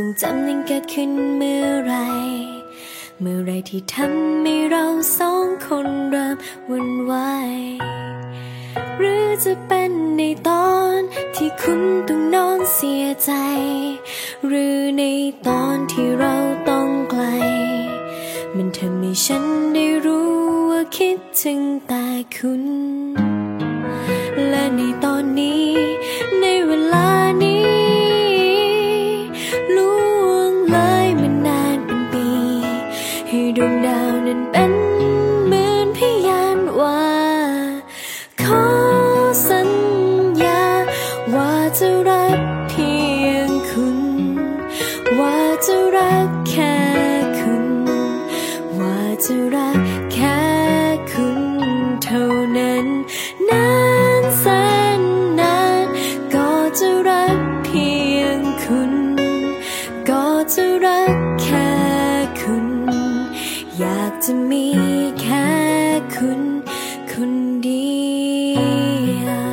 ทรงจำยังเกิดขึ้นเมื่อไรที่ทำให้เราสองคนเริ่มวุ่นวายหรือจะเป็นในตอนที่คุณต้องนอนเสียใจหรือในตอนที่เราต้องไกลมันทำให้ฉันได้รู้ว่าคิดถึงแต่คุณและในตอนนี้ในเวลานี้ดวงดาวนั้นเป็นเหมือนพยานว่าขอสัญญาว่าจะรักเพียงคุณว่าจะรักแค่คุณว่าจะรักแค่คุณเท่านั้นนานแสนนานก็จะรักเพียงคุณก็จะรักแค่คุณอยากจะมีแค่คุณคนเดียว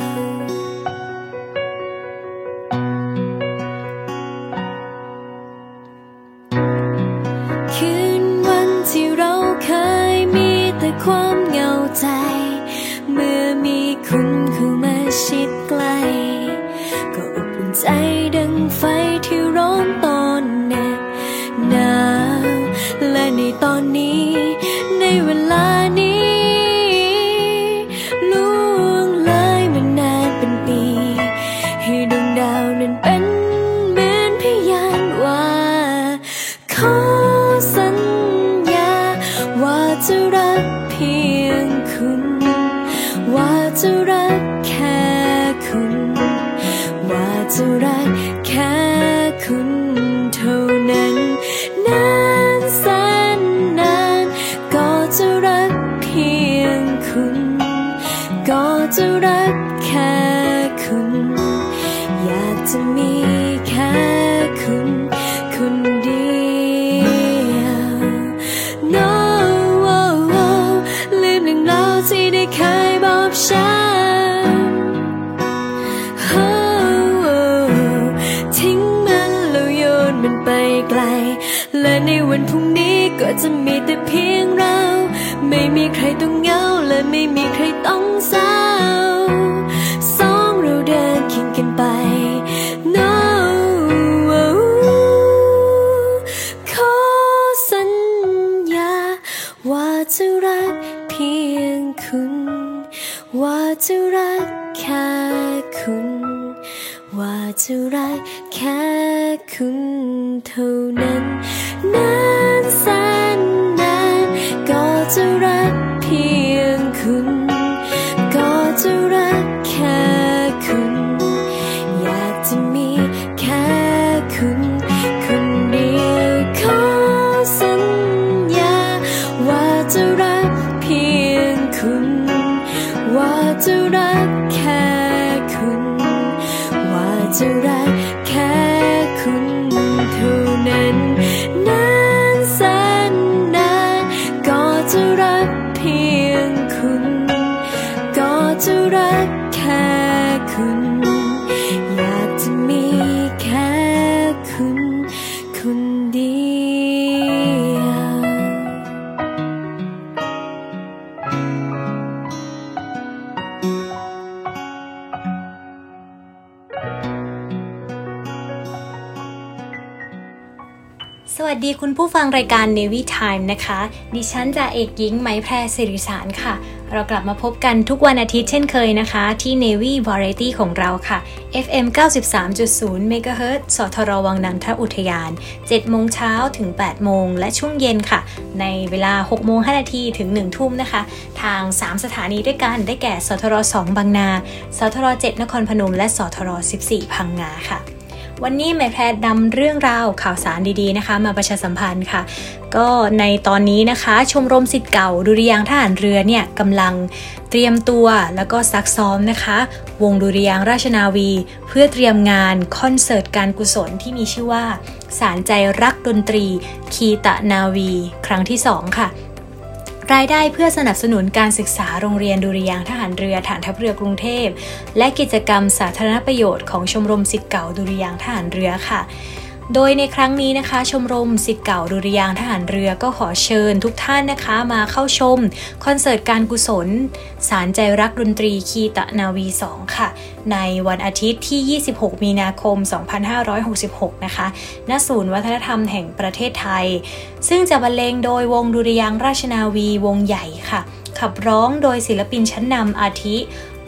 คืนวันที่เราเคยมีแต่ความเหงาใจเมื่อมีคุณเข้ามาชิดใกล้ก็อบอุ่นใจดังไฟที่ร้อนตอนเหน็บหนาวและในตอนนี้ในเวลานี้ล่วงเลยมานานเป็นปีให้ดวงดาวนั้นเป็นเหมือนพยานว่าขอสัญญาว่าจะรักเพียงคุณว่าจะรักแค่คุณว่าจะรักแค่คุณเท่านั้นจะรักแค่คุณอยากจะมีแค่คุณคนเดียว No oh, oh, oh, ลืมเรื่องราวที่ได้เคยบอกฉัน oh, oh, oh, ทิ้งมันแล้วโยนมันไปไกลและในวันพรุ่งนี้ก็จะมีแต่เพียงเราไม่มีใครต้องเหงาและไม่มีใครต้องเศร้าสองเราเดินเคียงกันไป No ขอสัญญาว่าจะรักเพียงคุณว่าจะรักแค่คุณว่าจะรักแค่คุณเท่านั้นนานแสนนานก็จะรักเพียงคุณก็จะรักแค่คุณอยากจะมีแค่คุณคนเดียวขอสัญญาว่าจะรักเพียงคุณว่าจะรักแค่คุณว่าจะรักแค่คุณเท่านั้นนานแสนนานก็จะรักเพียงคุณก็จะรักแค่คุณอยากจะมีแค่คุณคนเดียวสวัสดีคุณผู้ฟังรายการ Navy Time นะคะดิฉันจ่าเอกหญิงไหมแพรศิริสารค่ะ เรากลับมาพบกันทุกวันอาทิตย์เช่นเคยนะคะที่ Navy Variety ของเราค่ะ FM 93.0 MHz สทรวังนันทอุทยาน 7 โมงเช้าถึง 8 โมงและช่วงเย็นค่ะในเวลา 6 โมง 5 นาทีถึง 1 ทุ่มนะคะทาง 3 สถานีด้วยกันได้แก่สทร 2 บางนา สทร 7 นครพนมและสทร 14 พังงาค่ะวันนี้แม่แพทย์นำเรื่องราวข่าวสารดีๆนะคะมาประชาสัมพันธ์ค่ะก็ในตอนนี้นะคะชมรมศิษย์เก่าดุริยางค์ทหารเรือเนี่ยกำลังเตรียมตัวแล้วก็ซักซ้อมนะคะวงดุริยางค์ราชนาวีเพื่อเตรียมงานคอนเสิร์ตการกุศลที่มีชื่อว่าสารใจรักดนตรีคีตนาวีครั้งที่2ค่ะรายได้เพื่อสนับสนุนการศึกษาโรงเรียนดุริยางค์ทหารเรือฐานทัพเรือกรุงเทพและกิจกรรมสาธารณประโยชน์ของชมรมศิษย์เก่าดุริยางค์ทหารเรือค่ะโดยในครั้งนี้นะคะชมรมศิษย์เก่าดุริยางค์ทหารเรือก็ขอเชิญทุกท่านนะคะมาเข้าชมคอนเสิร์ตการกุศลสารใจรักดนตรีคีตนาวี2ค่ะในวันอาทิตย์ที่26มีนาคม2566นะคะณศูนย์วัฒนธรรมแห่งประเทศไทยซึ่งจะบรรเลงโดยวงดุริยางค์ราชนาวีวงใหญ่ค่ะขับร้องโดยศิลปินชั้นนำอาทิ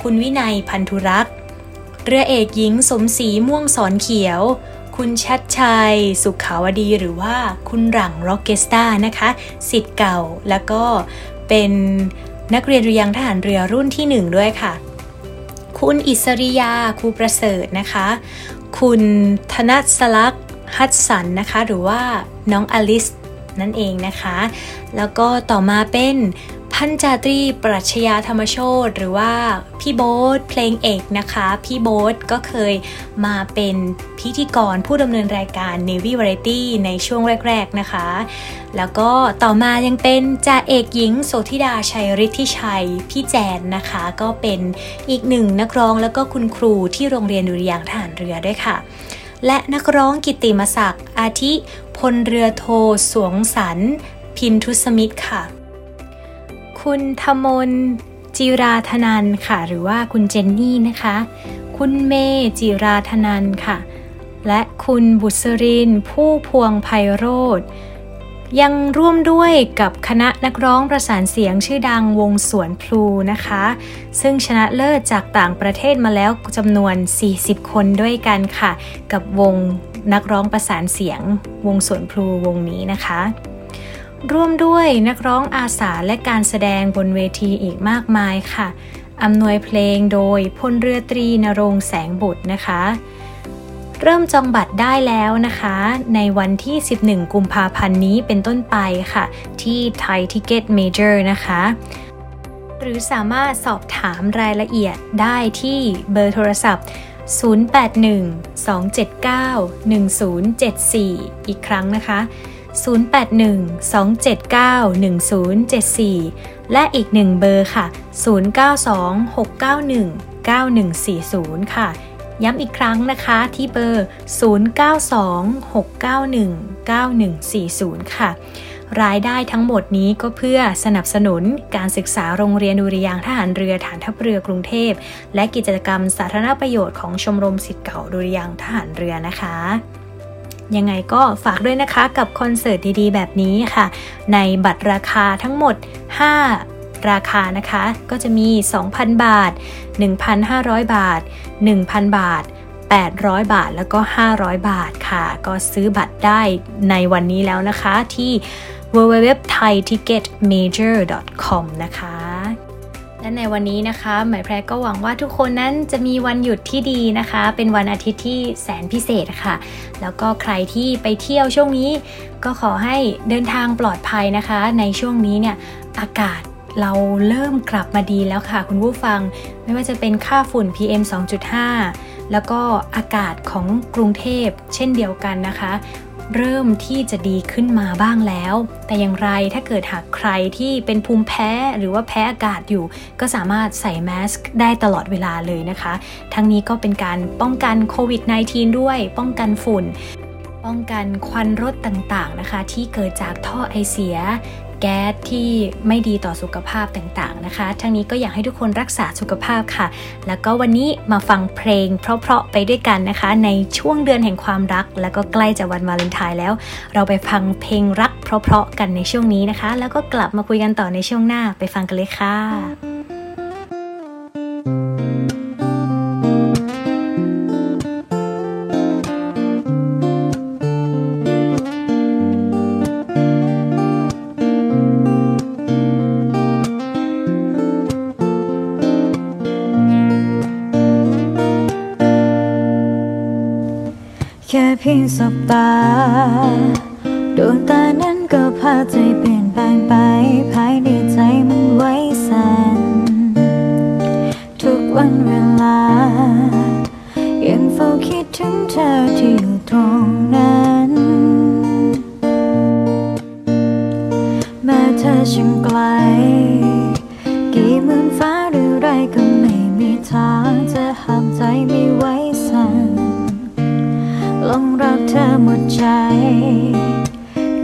คุณวินัยพันธุรักษ์เรือเอกหญิงสมศรีม่วงสอนเขียวคุณชัดชัยสุขาวดีหรือว่าคุณหลังร็อกเกสต้านะคะศิษย์เก่าแล้วก็เป็นนักเรียนดุริยางค์ทหารเรือรุ่นที่1ด้วยค่ะคุณอิสริยาครูประเสริฐนะคะคุณธนัสลักษณ์ฮัตสันนะคะหรือว่าน้องอลิสนั่นเองนะคะแล้วก็ต่อมาเป็นพันจาตรีปรัชญาธรรมโชติหรือว่าพี่โบ๊ทเพลงเอกนะคะพี่โบ๊ทก็เคยมาเป็นพิธีกรผู้ดำเนินรายการ Navy Variety ในช่วงแรกๆนะคะแล้วก็ต่อมายังเป็นจ่าเอกหญิงโสธิดาชัยฤทธิชัยพี่แจนนะคะก็เป็นอีกหนึ่งนักร้องแล้วก็คุณครูที่โรงเรียนดุริยางค์ทหารเรือด้วยค่ะและนักร้องกิตติมศักดิ์อาทิพลเรือโทสวงสรรค์พินทุสมิตรค่ะคุณธมนจิราธนันค่ะหรือว่าคุณเจนนี่นะคะคุณเมจิราธนันค่ะและคุณบุษรินผู้พวงไพโรจน์ยังร่วมด้วยกับคณะนักร้องประสานเสียงชื่อดังวงสวนพลูนะคะซึ่งชนะเลิศจากต่างประเทศมาแล้วจำนวน40คนด้วยกันค่ะกับวงนักร้องประสานเสียงวงสวนพลูวงนี้นะคะร่วมด้วยนักร้องอาสาและการแสดงบนเวทีอีกมากมายค่ะอำนวยเพลงโดยพลเรือตรีณรงค์แสงบุตรนะคะเริ่มจองบัตรได้แล้วนะคะในวันที่11กุมภาพันธ์นี้เป็นต้นไปค่ะที่ Thai Ticket Major นะคะหรือสามารถสอบถามรายละเอียดได้ที่เบอร์โทรศัพท์081-279-1074 อีกครั้งนะคะ081-279-1074 และอีก1เบอร์ค่ะ092-691-9140 ค่ะย้ำอีกครั้งนะคะที่เบอร์092-691-9140 ค่ะรายได้ทั้งหมดนี้ก็เพื่อสนับสนุนการศึกษาโรงเรียนดุริยางค์ทหารเรือฐานทัพเรือกรุงเทพและกิจกรรมสาธารณประโยชน์ของชมรมศิษย์เก่าดุริยางค์ทหารเรือนะคะยังไงก็ฝากด้วยนะคะกับคอนเสิร์ตดีๆแบบนี้ค่ะในบัตรราคาทั้งหมด5ราคานะคะก็จะมี 2,000 บาท 1,500 บาท 1,000 บาท 800 บาทแล้วก็500 บาทค่ะก็ซื้อบัตรได้ในวันนี้แล้วนะคะที่ www.ticketmajor.com นะคะและในวันนี้นะคะหมายแพรก็หวังว่าทุกคนนั้นจะมีวันหยุดที่ดีนะคะเป็นวันอาทิตย์ที่แสนพิเศษค่ะแล้วก็ใครที่ไปเที่ยวช่วงนี้ก็ขอให้เดินทางปลอดภัยนะคะในช่วงนี้เนี่ยอากาศเราเริ่มกลับมาดีแล้วค่ะคุณผู้ฟังไม่ว่าจะเป็นค่าฝุ่น PM 2.5 แล้วก็อากาศของกรุงเทพเช่นเดียวกันนะคะเริ่มที่จะดีขึ้นมาบ้างแล้วแต่อย่างไรถ้าเกิดหากใครที่เป็นภูมิแพ้หรือว่าแพ้อากาศอยู่ก็สามารถใส่แมสก์ได้ตลอดเวลาเลยนะคะทั้งนี้ก็เป็นการป้องกันโควิด -19 ด้วยป้องกันฝุ่นป้องกันควันรถต่างๆนะคะที่เกิดจากท่อไอเสียแก๊สที่ไม่ดีต่อสุขภาพต่างๆนะคะทั้งนี้ก็อยากให้ทุกคนรักษาสุขภาพค่ะแล้วก็วันนี้มาฟังเพลงเพราะๆไปด้วยกันนะคะในช่วงเดือนแห่งความรักแล้วก็ใกล้จะวันวาเลนไทน์แล้วเราไปฟังเพลงรักเพราะๆกันในช่วงนี้นะคะแล้วก็กลับมาคุยกันต่อในช่วงหน้าไปฟังกันเลยค่ะ พียงสบตาดวงตานั้นก็พาใจเปลี่ยนแปลงไปภายในใจมันไว้สั่นทุกวันเวลายังเฝ้าคิดถึงเธอที่อยู่ตรงนั้นแม้เธอช่างไกลกี่หมื่นฟ้าหรือไรก็ไม่มีทางจะห้ามใจไม่ไว้สั่นลงรักเธอหมดใจ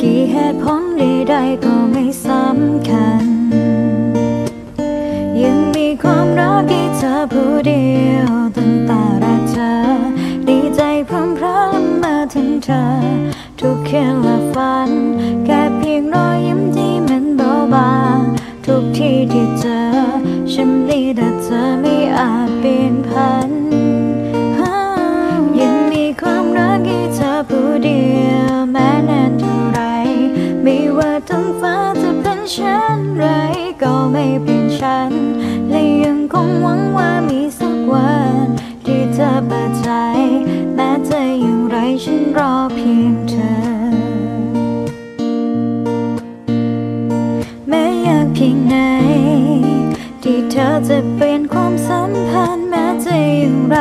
กี่เหตุผลใดๆก็ไม่สำคัญยังมีความรักที่เธอผู้เดียวตั้งแต่รักเธอดีใจพร้อมพร้อมมาถึงเธอทุกคืนและฝันแค่เพียงรอยยิ้มที่มันเบาบางทุกที่ที่เจอฉันดีแต่เธอไม่อาจเปลี่ยนผันยังมีความรักที่เธอผู้เดียวแม้นานเท่าไรไม่ว่าท้องฟ้าจะเป็นเช่นไรก็ไม่เปลี่ยนฉันและยังคงหวังว่ามีสักวันที่เธอเปิดใจแม้เธออย่างไรฉันรอเพียงเธอแม้ยากเพียงไหนที่เธอจะเปลี่ยนความสัมพันธ์แม้จะอย่างไร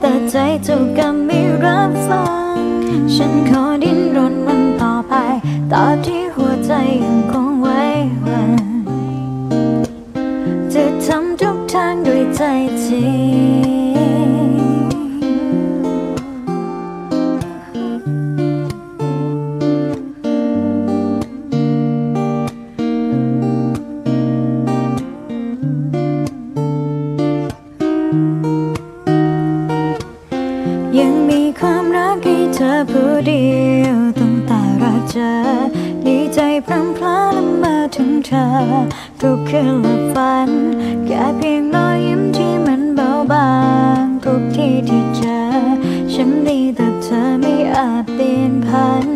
แต่ใจเจ้ากรรมไม่รับฟังฉันขอดิ้นรนวันต่อไปตราบที่หัวใจยังคงไว้วันจะทำทุกทางด้วยใจจริงยังมีความรักที่เธอผู้เดียวตั้งแต่รักเธอดีใจพร่ำพลาและมาถึงเธอทุกคืนและฝันแค่เพียงรอยยิ้มที่มันเบาบางทุกที่ที่เจอฉันดีแต่เธอไม่อาจเปลี่ยนผัน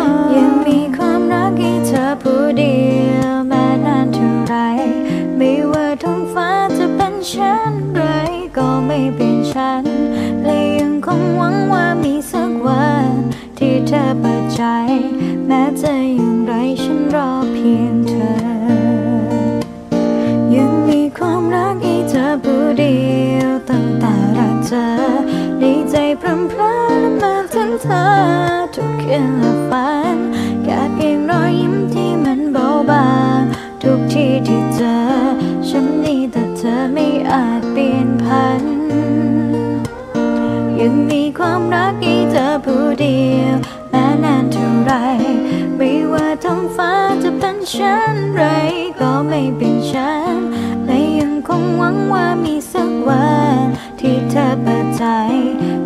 ยังมีความรักที่เธอผู้เดียวแม้นานเท่าไรไม่ว่าท้องฟ้าจะเป็นเช่นไรก็ไม่เปลี่ยนฉันและยังคงหวังว่ามีสักวันที่เธอเปิดใจแม้จะอย่างไรฉันรอเพียงเธอยังมีความรักที่เธอผู้เดียวตั้งแต่รักเธอดีใจพร่ำพร้ำมาถึงเธอทุกคืนและฝันแค่เพียงรอยยิ้มที่มันเบาบางทุกที่ที่เจอฉันดีแต่เธอไม่อาจเปลี่ยนผันยังมีความรักที่เธอผู้เดียวแม้นานเท่าไรไม่ว่าท้องฟ้าจะเป็นเช่นไรก็ไม่เปลี่ยนฉันและยังคงหวังว่ามีสักวันที่เธอเปิดใจ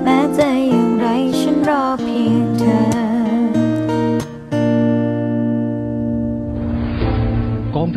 แม้จะอย่างไรฉันรอเพียงเธอกองท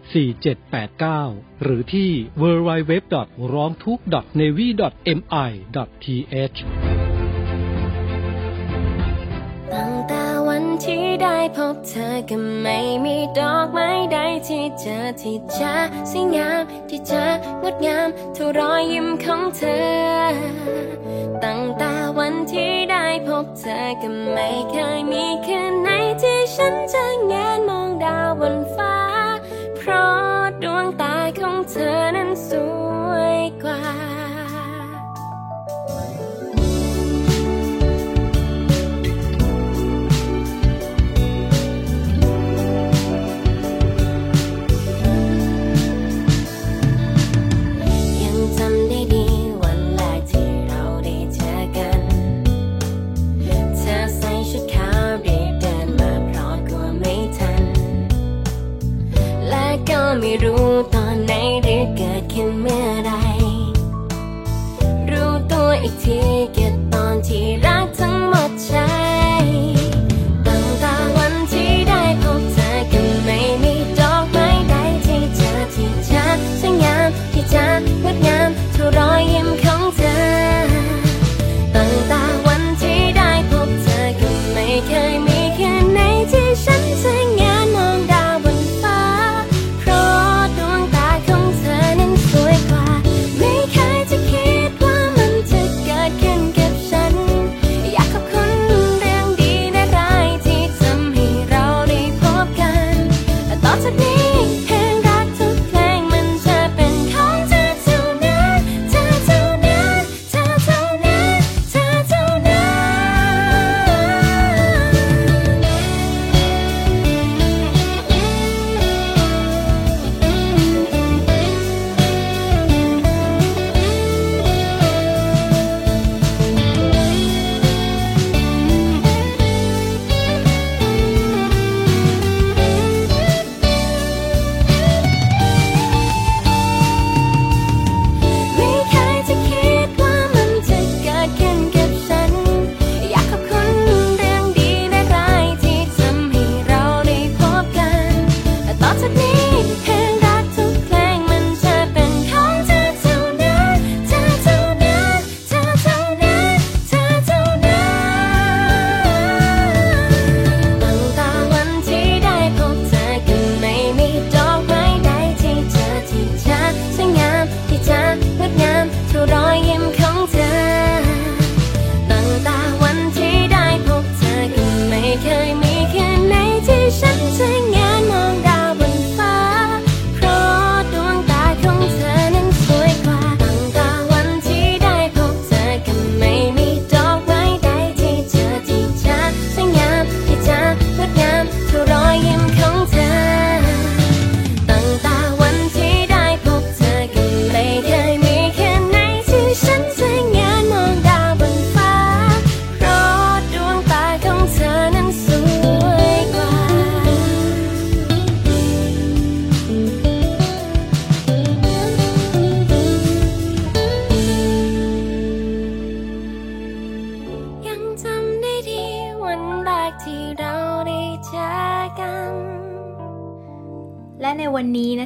024754789หรือที่ www.rongthuk.navy.mi.th ตั้งแต่วันที่ได้พบเธอก็ไม่มีดอกไม้ใดที่เจอที่จะสวยงามที่จะงดงามเท่ารอยยิ้มของเธอตั้งแต่วันที่ได้พบเธอก็ไม่เคยมีคืนไหนที่ฉันจะแงนมองดาวบนฟ้าเพราะดวงตาของเธอนั้นสวยกว่ายังจำได้ดีวันแรกที่เราได้เจอกันเธอใส่ชุดขาวรีบเดินมาเพราะกลัวไม่ทันและก็ไม่รู้ตอนไหนหรือเกิดขึ้นเมื่อไร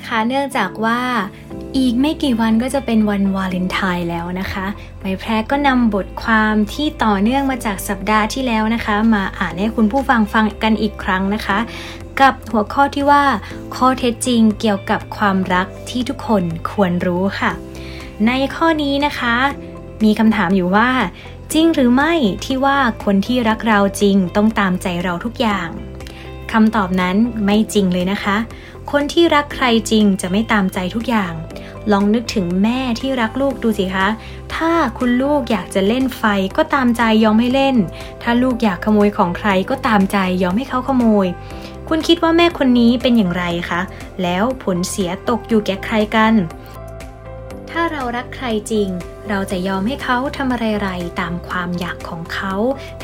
นะคะเนื่องจากว่าอีกไม่กี่วันก็จะเป็นวันวาเลนไทน์แล้วนะคะไมแพรก็นำบทความที่ต่อเนื่องมาจากสัปดาห์ที่แล้วนะคะมาอ่านให้คุณผู้ฟังฟังกันอีกครั้งนะคะกับหัวข้อที่ว่าข้อเท็จจริงเกี่ยวกับความรักที่ทุกคนควรรู้ค่ะในข้อนี้นะคะมีคำถามอยู่ว่าจริงหรือไม่ที่ว่าคนที่รักเราจริงต้องตามใจเราทุกอย่างคำตอบนั้นไม่จริงเลยนะคะคนที่รักใครจริงจะไม่ตามใจทุกอย่างลองนึกถึงแม่ที่รักลูกดูสิคะถ้าคุณลูกอยากจะเล่นไฟก็ตามใจยอมให้เล่นถ้าลูกอยากขโมยของใครก็ตามใจยอมให้เขาขโมยคุณคิดว่าแม่คนนี้เป็นอย่างไรคะแล้วผลเสียตกอยู่แก่ใครกันถ้าเรารักใครจริงเราจะยอมให้เขาทำอะไรๆตามความอยากของเขา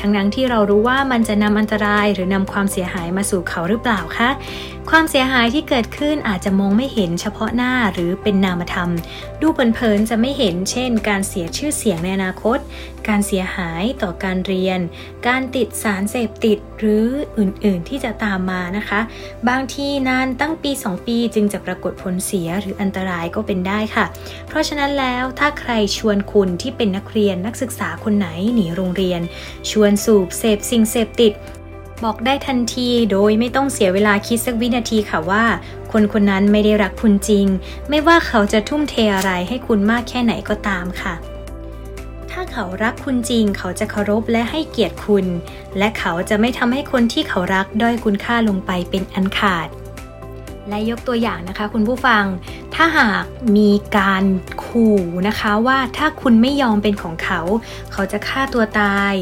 ทั้งที่เรารู้ว่ามันจะนำอันตรายหรือนำความเสียหายมาสู่เขาหรือเปล่าคะความเสียหายที่เกิดขึ้นอาจจะมองไม่เห็นเฉพาะหน้าหรือเป็นนามธรรมดูเผินๆจะไม่เห็นเช่นการเสียชื่อเสียงในอนาคตการเสียหายต่อการเรียนการติดสารเสพติดหรืออื่นๆที่จะตามมานะคะบางทีนานตั้งปี2ปีจึงจะปรากฏผลเสียหรืออันตรายก็เป็นได้ค่ะเพราะฉะนั้นแล้วถ้าใครชวนคุณที่เป็นนักเรียนนักศึกษาคนไหนหนีโรงเรียนชวนสูบเสพสิ่งเสพติดบอกได้ทันทีโดยไม่ต้องเสียเวลาคิดสักวินาทีค่ะว่าคนคนนั้นไม่ได้รักคุณจริงไม่ว่าเขาจะทุ่มเทอะไรให้คุณมากแค่ไหนก็ตามค่ะถ้าเขารักคุณจริงเขาจะเคารพและให้เกียรติคุณและเขาจะไม่ทำให้คนที่เขารักด้อยคุณค่าลงไปเป็นอันขาดและยกตัวอย่างนะคะคุณผู้ฟังถ้าหากมีการขู่นะคะว่าถ้าคุณไม่ยอมเป็นของเขาเขาจะฆ่าตัวตาย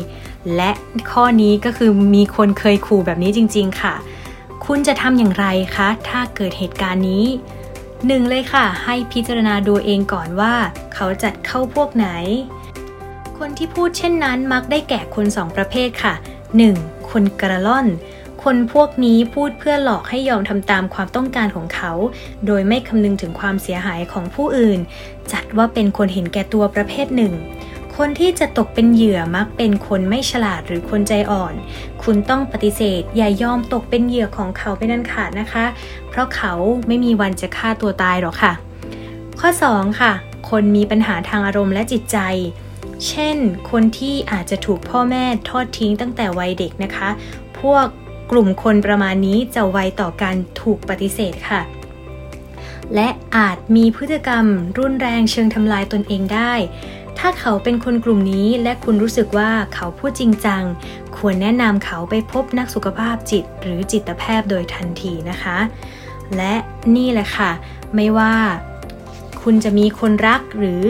และข้อนี้ก็คือมีคนเคยขู่แบบนี้จริงๆค่ะคุณจะทำอย่างไรคะถ้าเกิดเหตุการณ์นี้หนึ่งเลยค่ะให้พิจารณาดูเองก่อนว่าเขาจัดเข้าพวกไหนคนที่พูดเช่นนั้นมักได้แก่คนสองประเภทค่ะ 1. คนกระล่อนคนพวกนี้พูดเพื่อหลอกให้ยอมทำตามความต้องการของเขาโดยไม่คำนึงถึงความเสียหายของผู้อื่นจัดว่าเป็นคนเห็นแก่ตัวประเภทหนึ่งคนที่จะตกเป็นเหยื่อมักเป็นคนไม่ฉลาดหรือคนใจอ่อนคุณต้องปฏิเสธอย่ายอมตกเป็นเหยื่อของเขาเป็นอันขาดนะคะเพราะเขาไม่มีวันจะฆ่าตัวตายหรอกค่ะข้อ 2 ค่ะคนมีปัญหาทางอารมณ์และจิตใจเช่นคนที่อาจจะถูกพ่อแม่ทอดทิ้งตั้งแต่วัยเด็กนะคะพวกกลุ่มคนประมาณนี้จะไวต่อการถูกปฏิเสธค่ะและอาจมีพฤติกรรมรุนแรงเชิงทำลายตนเองได้ถ้าเขาเป็นคนกลุ่มนี้และคุณรู้สึกว่าเขาพูดจริงจังควรแนะนำเขาไปพบนักสุขภาพจิตหรือจิตแพทย์โดยทันทีนะคะและนี่แหละค่ะไม่ว่าคุณจะมีคนรักหรือ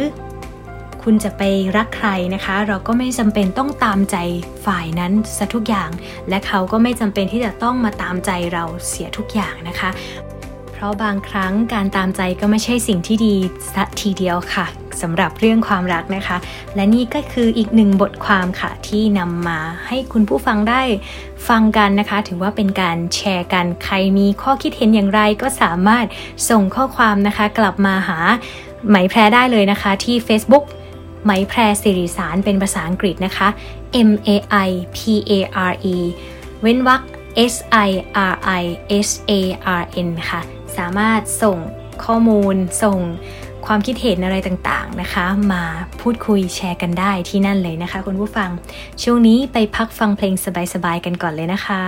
คุณจะไปรักใครนะคะเราก็ไม่จำเป็นต้องตามใจฝ่ายนั้นซะทุกอย่างและเขาก็ไม่จำเป็นที่จะต้องมาตามใจเราเสียทุกอย่างนะคะเพราะบางครั้งการตามใจก็ไม่ใช่สิ่งที่ดีซะทีเดียวค่ะสำหรับเรื่องความรักนะคะและนี่ก็คืออีกหนึ่งบทความค่ะที่นำมาให้คุณผู้ฟังได้ฟังกันนะคะถือว่าเป็นการแชร์กันใครมีข้อคิดเห็นอย่างไรก็สามารถส่งข้อความนะคะกลับมาหาไหมแพรได้เลยนะคะที่ Facebookไหมแพรสิริสารเป็นภาษาอังกฤษนะคะ M A I P A R E เว้นวรรค S I R I S A R N ค่ะสามารถส่งข้อมูลส่งความคิดเห็นอะไรต่างๆนะคะมาพูดคุยแชร์กันได้ที่นั่นเลยนะคะคุณผู้ฟังช่วงนี้ไปพักฟังเพลงสบายๆกันก่อนเลยนะคะ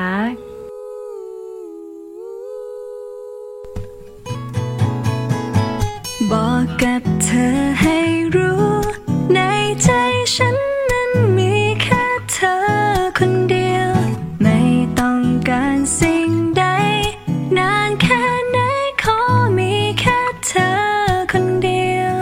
บอกกับเธอให้รู้ในใจฉันนั้นมีแค่เธอคนเดียวไม่ต้องการสิ่งใดนานแค่ไหนขอมีแค่เธอคนเดียว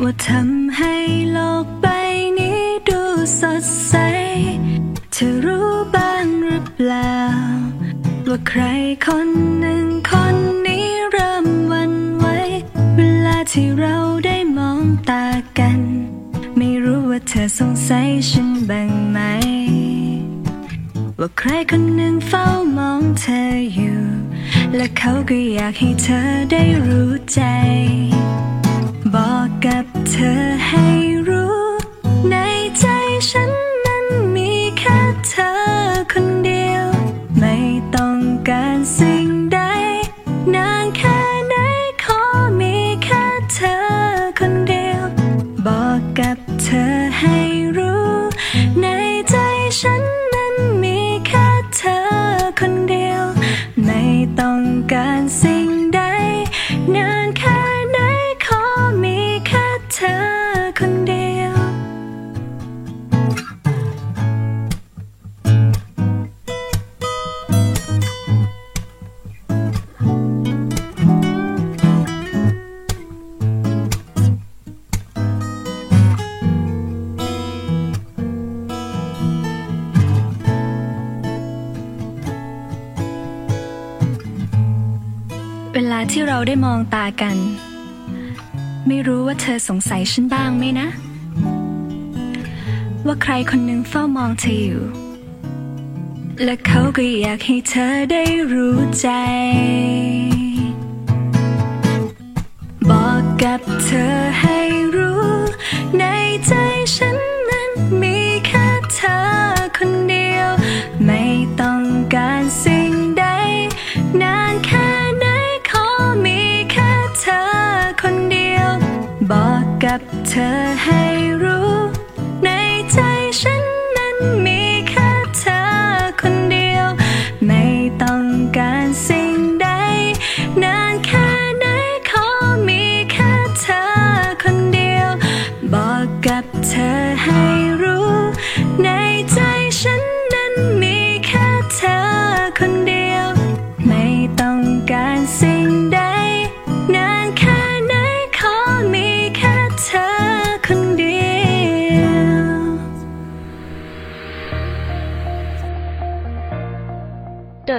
ว่าทำให้โลกใบนี้ดูสดใสเธอรู้บ้างหรือเปล่าว่าใครคนหนึ่งคนนี้เริ่มหวั่นไหวเวลาที่เราได้มองตากันไม่รู้ว่าเธอสงสัยฉันบ้างไหม ว่าใครคนหนึ่งเฝ้ามองเธออยู่และเขาก็อยากให้เธอได้รู้ใจบอกกับเธอให้รู้ในใจฉันมันมีแค่เธอคนเดียวไม่ต้องการสิ่งใดนานแค่ไหนขอมีแค่เธอคนเดียวบอกกับเธอให้รู้ในใจฉันมันมีแค่เธอคนเดียวไม่ต้องการสิ่งใดนานแค่ไหนขอมีแค่เธอคนเดียวเวลาที่เราได้มองตากันไม่รู้ว่าเธอสงสัยฉันบ้างไหมนะว่าใครคนหนึ่งเฝ้ามองเธออยู่และเขาก็อยากให้เธอได้รู้ใจบอกกับเธอให้รู้ในใจฉันนั้นมีแค่เธอคนเดียวไม่ต้องการสิ่งใดนานแค่บอกกับเธอให้รู้ในใจฉันนั้นมีแค่เธอคนเดียวไม่ต้องการสิ่งใดนานแค่ไหนขอมีแค่เธอคนเดียวบอกกับเธอให้รู้ในใจฉันนั้นมีแค่เธอคนเดียวไม่ต้องการสิ่งใดนานแค่The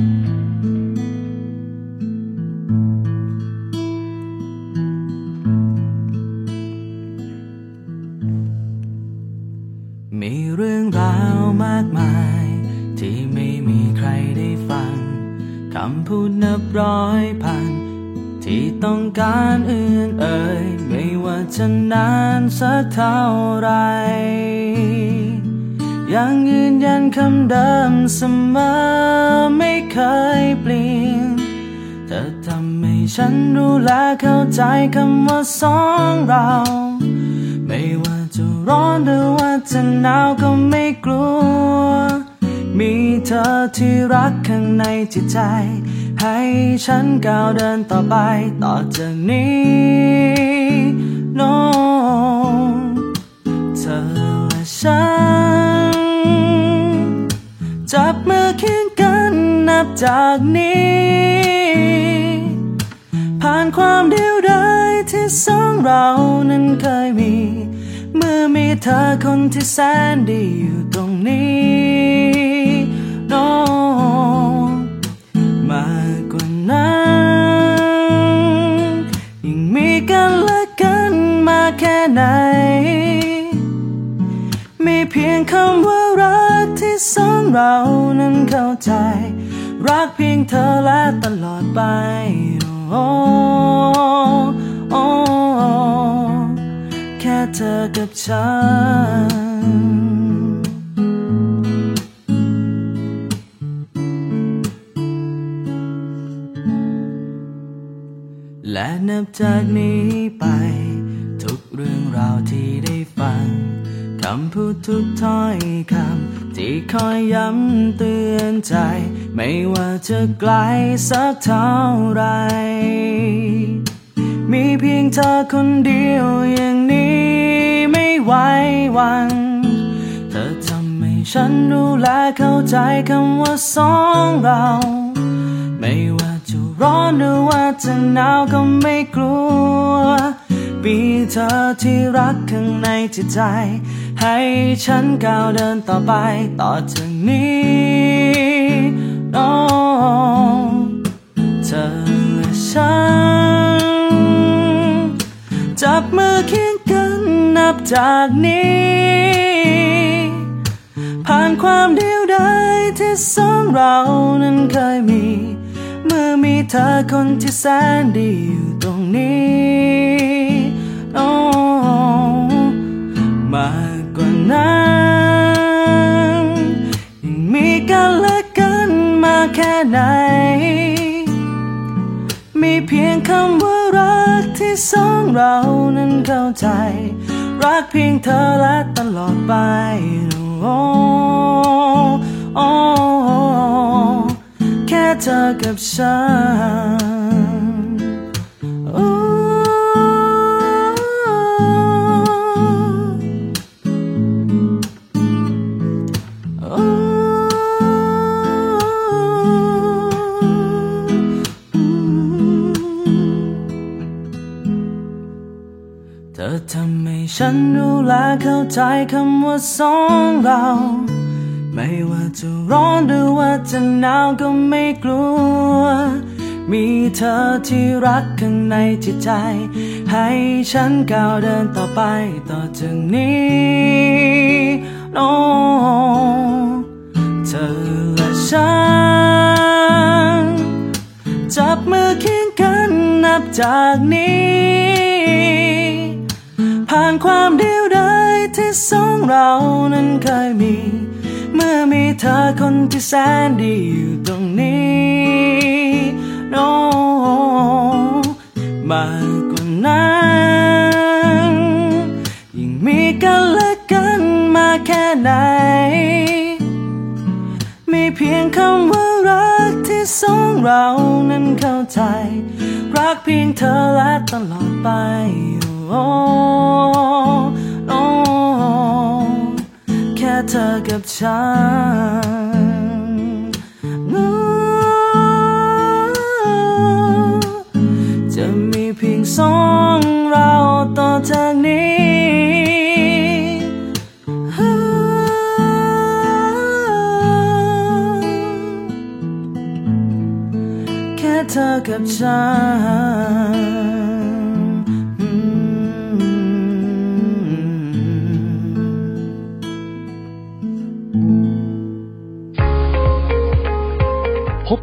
มีเรื่องราวมากมายที่ไม่มีใครได้ฟังคำพูดนับร้อยพันที่ต้องการเอื้อนเอ่ยไม่ว่าจะนานสักเท่าไรยังยืนยันคำเดิมเสมอไม่เคยเปลี่ยนเธอทำให้ฉันรู้และเข้าใจคำว่าสองเราไม่ว่าจะร้อนหรือว่าจะหนาวก็ไม่กลัวมีเธอที่รักข้างในจิตใจให้ฉันก้าวเดินต่อไปต่อจากนี้ No เธอและฉันจับมือเคียงกันนับจากนี้ผ่านความเดียวดายที่สองเรานั้นเคยมีเมื่อมีเธอคนที่แสนดีอยู่ตรงนี้ No มากกว่านั้นยิ่งมีกันและกันมาแค่ไหนมีเพียงคำว่ารักที่สองเรานั้นเข้าใจรักเพียงเธอและตลอดไป oh, oh, oh, oh, แค่เธอกับฉันและนับจากนี้ไปทุกเรื่องราวที่ได้ฟังคำพูดทุกถ้อยคำที่คอยย้ำเตือนใจไม่ว่าจะไกลสักเท่าไรมีเพียงเธอคนเดียวอย่างนี้ไม่ไหวหวั่นเธอทำให้ ฉันรู้และเข้าใจคำว่าสองเราไม่ว่าจะร้อนหรือว่าจะหนาวก็ไม่กลัวมีเธอที่รักข้างในจิตใจให้ฉันก้าวเดินต่อไปต่อจากนี้น้องเธอและฉันจับมือเคียงกันนับจากนี้ผ่านความเดียวดายที่สองเรานั้นเคยมีเมื่อมีเธอคนที่แสนดีอยู่ตรงนี้มากกว่านั้นยังมีกันและกันมาแค่ไหนมีเพียงคำว่ารักที่สองเรานั้นเข้าใจรักเพียงเธอและตลอดไปแค่เธอกับฉันเธอทำให้ฉันรู้และเข้าใจคำว่าสองเราไม่ว่าจะร้อนหรือว่าจะหนาวก็ไม่กลัวมีเธอที่รักข้างในจิตใจให้ฉันก้าวเดินต่อไปต่อจากนี้น้องเธอและฉันจับมือเคียงกันนับจากนี้ผ่านความเดียวดายที่สองเรานั้นเคยมีเมื่อมีเธอคนที่แสนดีอยู่ตรงนี้น้องมากกว่านั้นยิ่งมีกันและกันมาแค่ไหนมีเพียงคำว่ารักที่สองเรานั้นเข้าใจรักเพียงเธอและตลอดไปแค่เธอกับฉันจะมีเพียงสองเราต่อจากนี้แค่เธอกับฉันพบ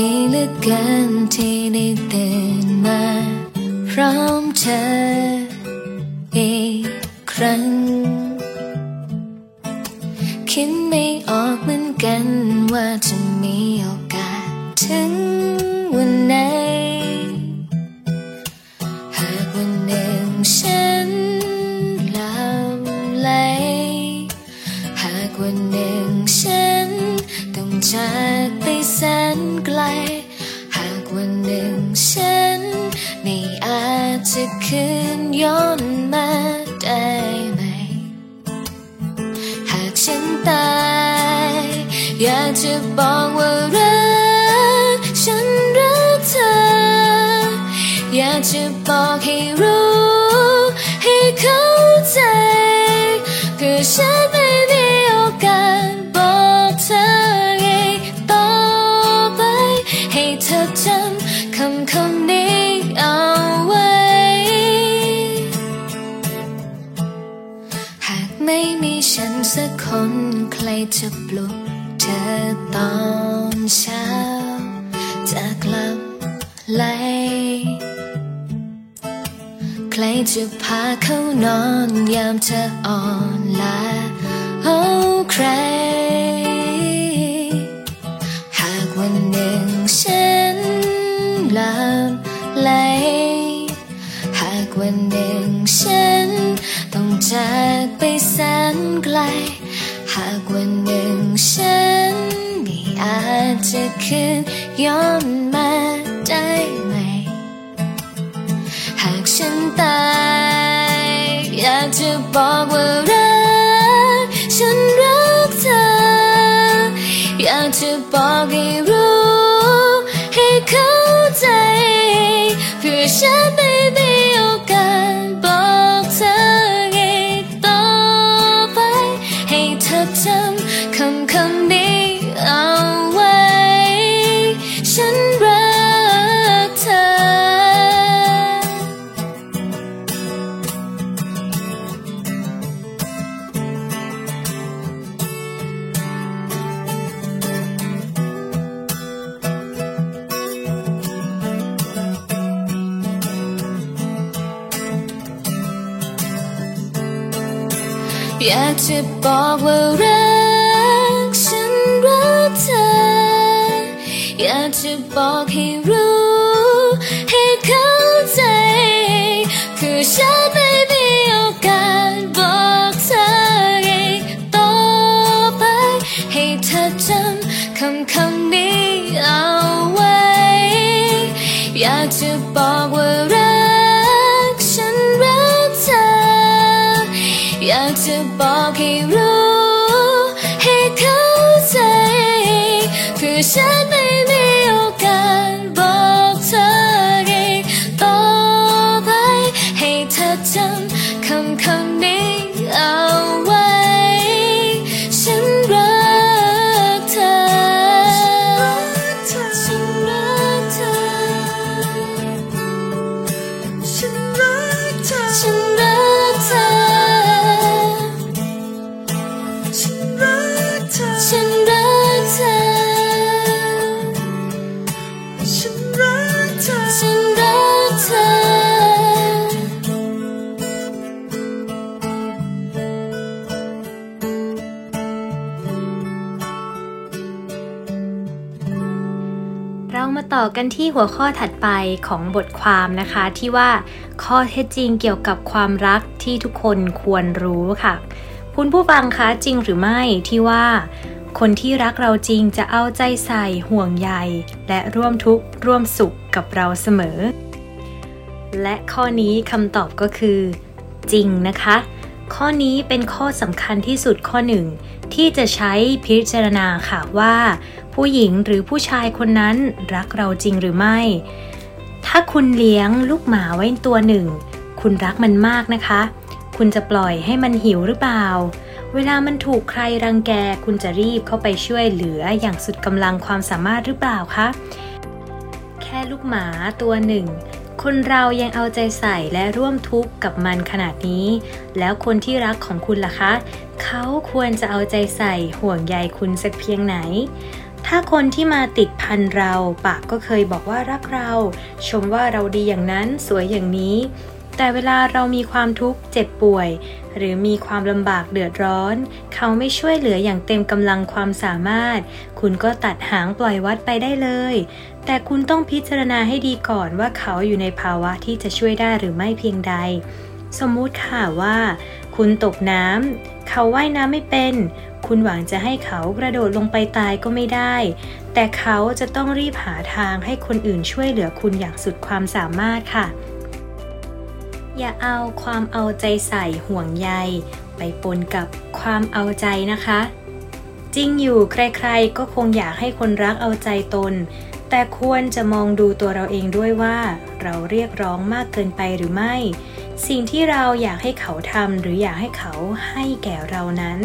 ดีเหลือเกินที่ได้ตื่นมาพร้อมเธออีกครั้งคิดไม่ออกเหมือนกันว่าจะมีโอกาสถึงวันไหนหากวันหนึ่งฉันหลับไหลหากวันหนึ่งฉันต้องจากไปแสนไกลหากวันหนึ่งฉันไม่อาจจะคืนย้อนมาได้ไหมหากฉันตายอยากจะบอกว่ารักฉันรักเธออยากจะบอกให้รู้ให้เข้าใจคือฉันไม่มีโอกาสบอกเธอให้เธอจำคำ นใครจะปลุกเธอตอนเช้าจะกลับไหลใครจะพาเข้านอนยามเธออ่อนล้าเอาใครหากวันหนึ่งฉันหลับไหลหากวันหนึ่งฉันต้องจากไปแสนไกลหากวันหนึ่งฉันไม่อาจจะคืนย้อนมาได้ไหมหากฉันตายอยากจะบอกว่ารักฉันรักเธออยากจะบอกให้รู้ให้เข้าใจเพื่อฉันไม่มีโอกาสบอกเธออีกต่อไปให้เธอจำคำนี้เอาไว้ฉันรักเธออยากจะบอกว่ารักฉันรักเธออยากจะบอกให้รู้ให้เข้าใจคือฉันไม่มีโอกาสบอกเธออีกต่อไปให้เธอจำคำนี้เอาไว้อยากจะบอกว่ารักฉันรักเธออยากจะบอกให้รู้ให้เข้าใจคือฉันไม่มีโอกาสบอกเธออีกต่อไปให้เธอจำคำนี้เอาไว้ฉันรักเธอฉันรักเธอฉันรักเธอฉันรักเธอฉันรักเธอฉันรักเธอฉันรักเธอเรามาต่อกันที่หัวข้อถัดไปของบทความนะคะที่ว่าข้อเท็จจริงเกี่ยวกับความรักที่ทุกคนควรรู้ค่ะคุณผู้ฟังคะจริงหรือไม่ที่ว่าคนที่รักเราจริงจะเอาใจใส่ห่วงใยและร่วมทุกข์ร่วมสุขกับเราเสมอและข้อนี้คำตอบก็คือจริงนะคะข้อนี้เป็นข้อสำคัญที่สุดข้อหนึ่งที่จะใช้พิจารณาค่ะว่าผู้หญิงหรือผู้ชายคนนั้นรักเราจริงหรือไม่ถ้าคุณเลี้ยงลูกหมาไว้ตัวหนึ่งคุณรักมันมากนะคะคุณจะปล่อยให้มันหิวหรือเปล่าเวลามันถูกใครรังแกคุณจะรีบเข้าไปช่วยเหลืออย่างสุดกำลังความสามารถหรือเปล่าคะแค่ลูกหมาตัวหนึ่งคนเรายังเอาใจใส่และร่วมทุกข์กับมันขนาดนี้แล้วคนที่รักของคุณล่ะคะเขาควรจะเอาใจใส่ห่วงใยคุณสักเพียงไหนถ้าคนที่มาติดพันเราปากก็เคยบอกว่ารักเราชมว่าเราดีอย่างนั้นสวยอย่างนี้แต่เวลาเรามีความทุกข์เจ็บป่วยหรือมีความลำบากเดือดร้อนเขาไม่ช่วยเหลืออย่างเต็มกำลังความสามารถคุณก็ตัดหางปล่อยวัดไปได้เลยแต่คุณต้องพิจารณาให้ดีก่อนว่าเขาอยู่ในภาวะที่จะช่วยได้หรือไม่เพียงใดสมมุติค่ะว่าคุณตกน้ำเขาว่ายน้ำไม่เป็นคุณหวังจะให้เขากระโดดลงไปตายก็ไม่ได้แต่เขาจะต้องรีบหาทางให้คนอื่นช่วยเหลือคุณอย่างสุดความสามารถค่ะอย่าเอาความเอาใจใส่ห่วงใยไปปนกับความเอาใจนะคะจริงอยู่ใครๆก็คงอยากให้คนรักเอาใจตนแต่ควรจะมองดูตัวเราเองด้วยว่าเราเรียกร้องมากเกินไปหรือไม่สิ่งที่เราอยากให้เขาทำหรืออยากให้เขาให้แก่เรานั้น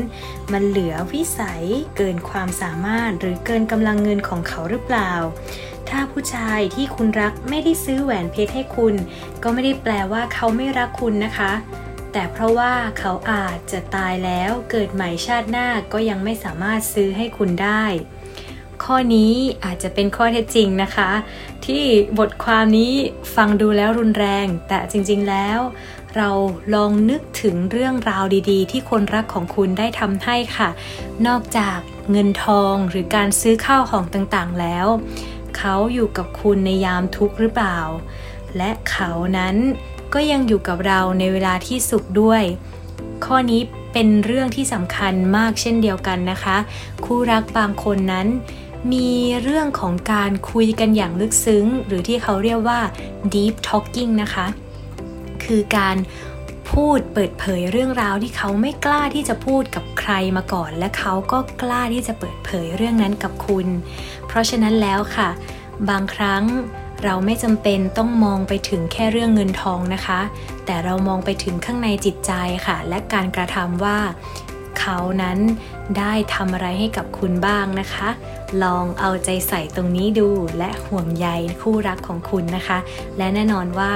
มันเหลือวิสัยเกินความสามารถหรือเกินกำลังเงินของเขาหรือเปล่าถ้าผู้ชายที่คุณรักไม่ได้ซื้อแหวนเพชรให้คุณก็ไม่ได้แปลว่าเขาไม่รักคุณนะคะ แต่เพราะว่าเขาอาจจะตายแล้วเกิดใหม่ชาติหน้าก็ยังไม่สามารถซื้อให้คุณได้ข้อนี้อาจจะเป็นข้อเท็จจริงนะคะที่บทความนี้ฟังดูแล้วรุนแรงแต่จริงๆแล้วเราลองนึกถึงเรื่องราวดีๆที่คนรักของคุณได้ทำให้ค่ะนอกจากเงินทองหรือการซื้อข้าวของต่างๆแล้วเขาอยู่กับคุณในยามทุกข์หรือเปล่าและเขานั้นก็ยังอยู่กับเราในเวลาที่สุขด้วยข้อนี้เป็นเรื่องที่สำคัญมากเช่นเดียวกันนะคะคู่รักบางคนนั้นมีเรื่องของการคุยกันอย่างลึกซึ้งหรือที่เขาเรียกว่า deep talking นะคะคือการพูดเปิดเผยเรื่องราวที่เขาไม่กล้าที่จะพูดกับใครมาก่อนและเขาก็กล้าที่จะเปิดเผยเรื่องนั้นกับคุณเพราะฉะนั้นแล้วค่ะบางครั้งเราไม่จำเป็นต้องมองไปถึงแค่เรื่องเงินทองนะคะแต่เรามองไปถึงข้างในจิตใจค่ะและการกระทำว่าเขานั้นได้ทำอะไรให้กับคุณบ้างนะคะลองเอาใจใส่ตรงนี้ดูและห่วงใยคู่รักของคุณนะคะและแน่นอนว่า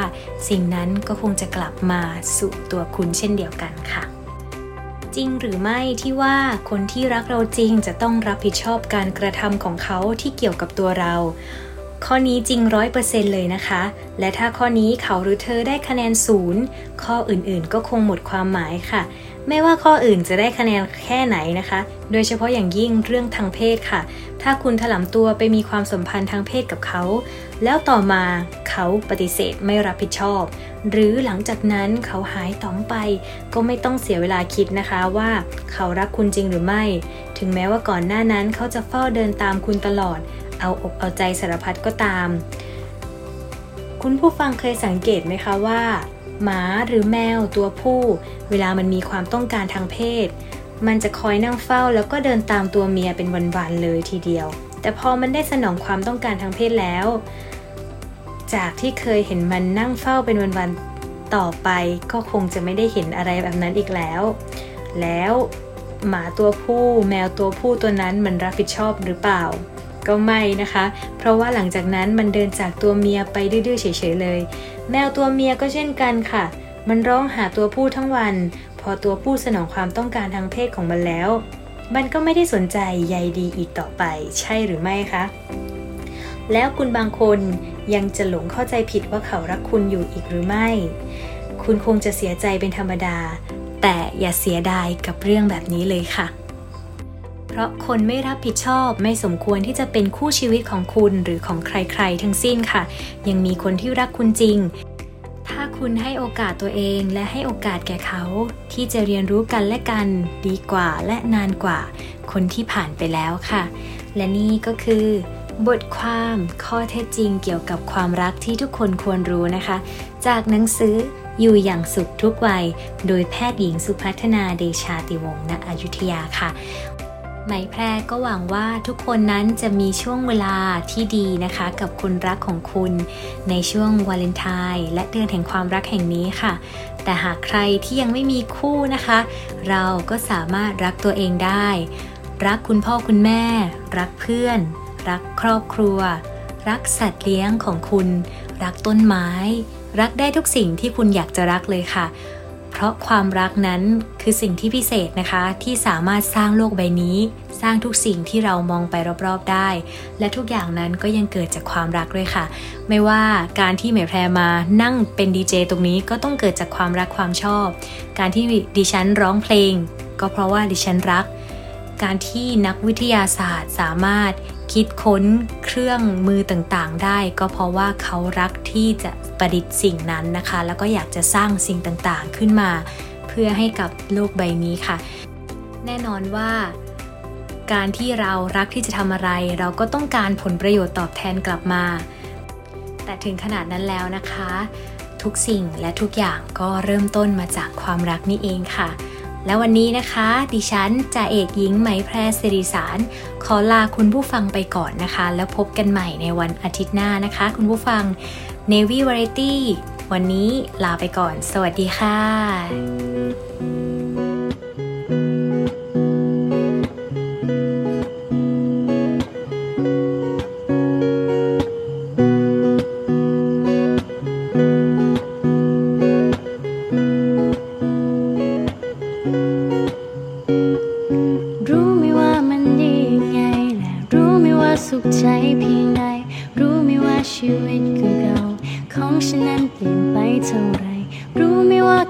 สิ่งนั้นก็คงจะกลับมาสู่ตัวคุณเช่นเดียวกันค่ะจริงหรือไม่ที่ว่าคนที่รักเราจริงจะต้องรับผิดชอบการกระทำของเขาที่เกี่ยวกับตัวเราข้อนี้จริง 100% เลยนะคะและถ้าข้อนี้เขาหรือเธอได้คะแนน0ข้ออื่นๆก็คงหมดความหมายค่ะไม่ว่าข้ออื่นจะได้คะแนนแค่ไหนนะคะโดยเฉพาะอย่างยิ่งเรื่องทางเพศค่ะถ้าคุณถลำตัวไปมีความสัมพันธ์ทางเพศกับเขาแล้วต่อมาเขาปฏิเสธไม่รับผิดชอบหรือหลังจากนั้นเขาหายต่อมไปก็ไม่ต้องเสียเวลาคิดนะคะว่าเขารักคุณจริงหรือไม่ถึงแม้ว่าก่อนหน้านั้นเขาจะเฝ้าเดินตามคุณตลอดเอาอกเอาใจสารพัดก็ตามคุณผู้ฟังเคยสังเกตไหมคะว่าหมาหรือแมวตัวผู้เวลามันมีความต้องการทางเพศมันจะคอยนั่งเฝ้าแล้วก็เดินตามตัวเมียเป็นวันๆเลยทีเดียวแต่พอมันได้สนองความต้องการทางเพศแล้วจากที่เคยเห็นมันนั่งเฝ้าเป็นวันๆต่อไปก็คงจะไม่ได้เห็นอะไรแบบนั้นอีกแล้วหมาตัวผู้แมวตัวผู้ตัวนั้นมันรับผิดชอบหรือเปล่าก็ไม่นะคะเพราะว่าหลังจากนั้นมันเดินจากตัวเมียไปดื้อๆเฉยๆเลยแมวตัวเมียก็เช่นกันค่ะมันร้องหาตัวผู้ทั้งวันพอตัวผู้สนองความต้องการทางเพศของมันแล้วมันก็ไม่ได้สนใจใยดีอีกต่อไปใช่หรือไม่คะแล้วคุณบางคนยังจะหลงเข้าใจผิดว่าเขารักคุณอยู่อีกหรือไม่คุณคงจะเสียใจเป็นธรรมดาแต่อย่าเสียดายกับเรื่องแบบนี้เลยค่ะเพราะคนไม่รับผิดชอบไม่สมควรที่จะเป็นคู่ชีวิตของคุณหรือของใครๆทั้งสิ้นค่ะยังมีคนที่รักคุณจริงถ้าคุณให้โอกาสตัวเองและให้โอกาสแก่เขาที่จะเรียนรู้กันและกันดีกว่าและนานกว่าคนที่ผ่านไปแล้วค่ะและนี่ก็คือบทความข้อเท็จจริงเกี่ยวกับความรักที่ทุกคนควรรู้นะคะจากหนังสืออยู่อย่างสุขทุกวัยโดยแพทย์หญิงสุภัฒนาเดชาติวงศ์ณอยุธยาค่ะไหมแพรก็หวังว่าทุกคนนั้นจะมีช่วงเวลาที่ดีนะคะกับคนรักของคุณในช่วงวาเลนไทน์และเดือนแห่งความรักแห่งนี้ค่ะแต่หากใครที่ยังไม่มีคู่นะคะเราก็สามารถรักตัวเองได้รักคุณพ่อคุณแม่รักเพื่อนรักครอบครัวรักสัตว์เลี้ยงของคุณรักต้นไม้รักได้ทุกสิ่งที่คุณอยากจะรักเลยค่ะเพราะความรักนั้นคือสิ่งที่พิเศษนะคะที่สามารถสร้างโลกใบนี้สร้างทุกสิ่งที่เรามองไปรอบๆได้และทุกอย่างนั้นก็ยังเกิดจากความรักด้วยค่ะไม่ว่าการที่แม่แพรมานั่งเป็นดีเจตรงนี้ก็ต้องเกิดจากความรักความชอบการที่ดิฉันร้องเพลงก็เพราะว่าดิฉันรักการที่นักวิทยาศาสตร์สามารถคิดค้นเครื่องมือต่างๆได้ก็เพราะว่าเขารักที่จะประดิษฐ์สิ่งนั้นนะคะแล้วก็อยากจะสร้างสิ่งต่างๆขึ้นมาเพื่อให้กับโลกใบนี้ค่ะแน่นอนว่าการที่เรารักที่จะทำอะไรเราก็ต้องการผลประโยชน์ตอบแทนกลับมาแต่ถึงขนาดนั้นแล้วนะคะทุกสิ่งและทุกอย่างก็เริ่มต้นมาจากความรักนี่เองค่ะและวันนี้นะคะดิฉันจ่าเอกหญิงไหมแพรศิริสารขอลาคุณผู้ฟังไปก่อนนะคะแล้วพบกันใหม่ในวันอาทิตย์หน้านะคะคุณผู้ฟัง Navy Variety วันนี้ลาไปก่อนสวัสดีค่ะ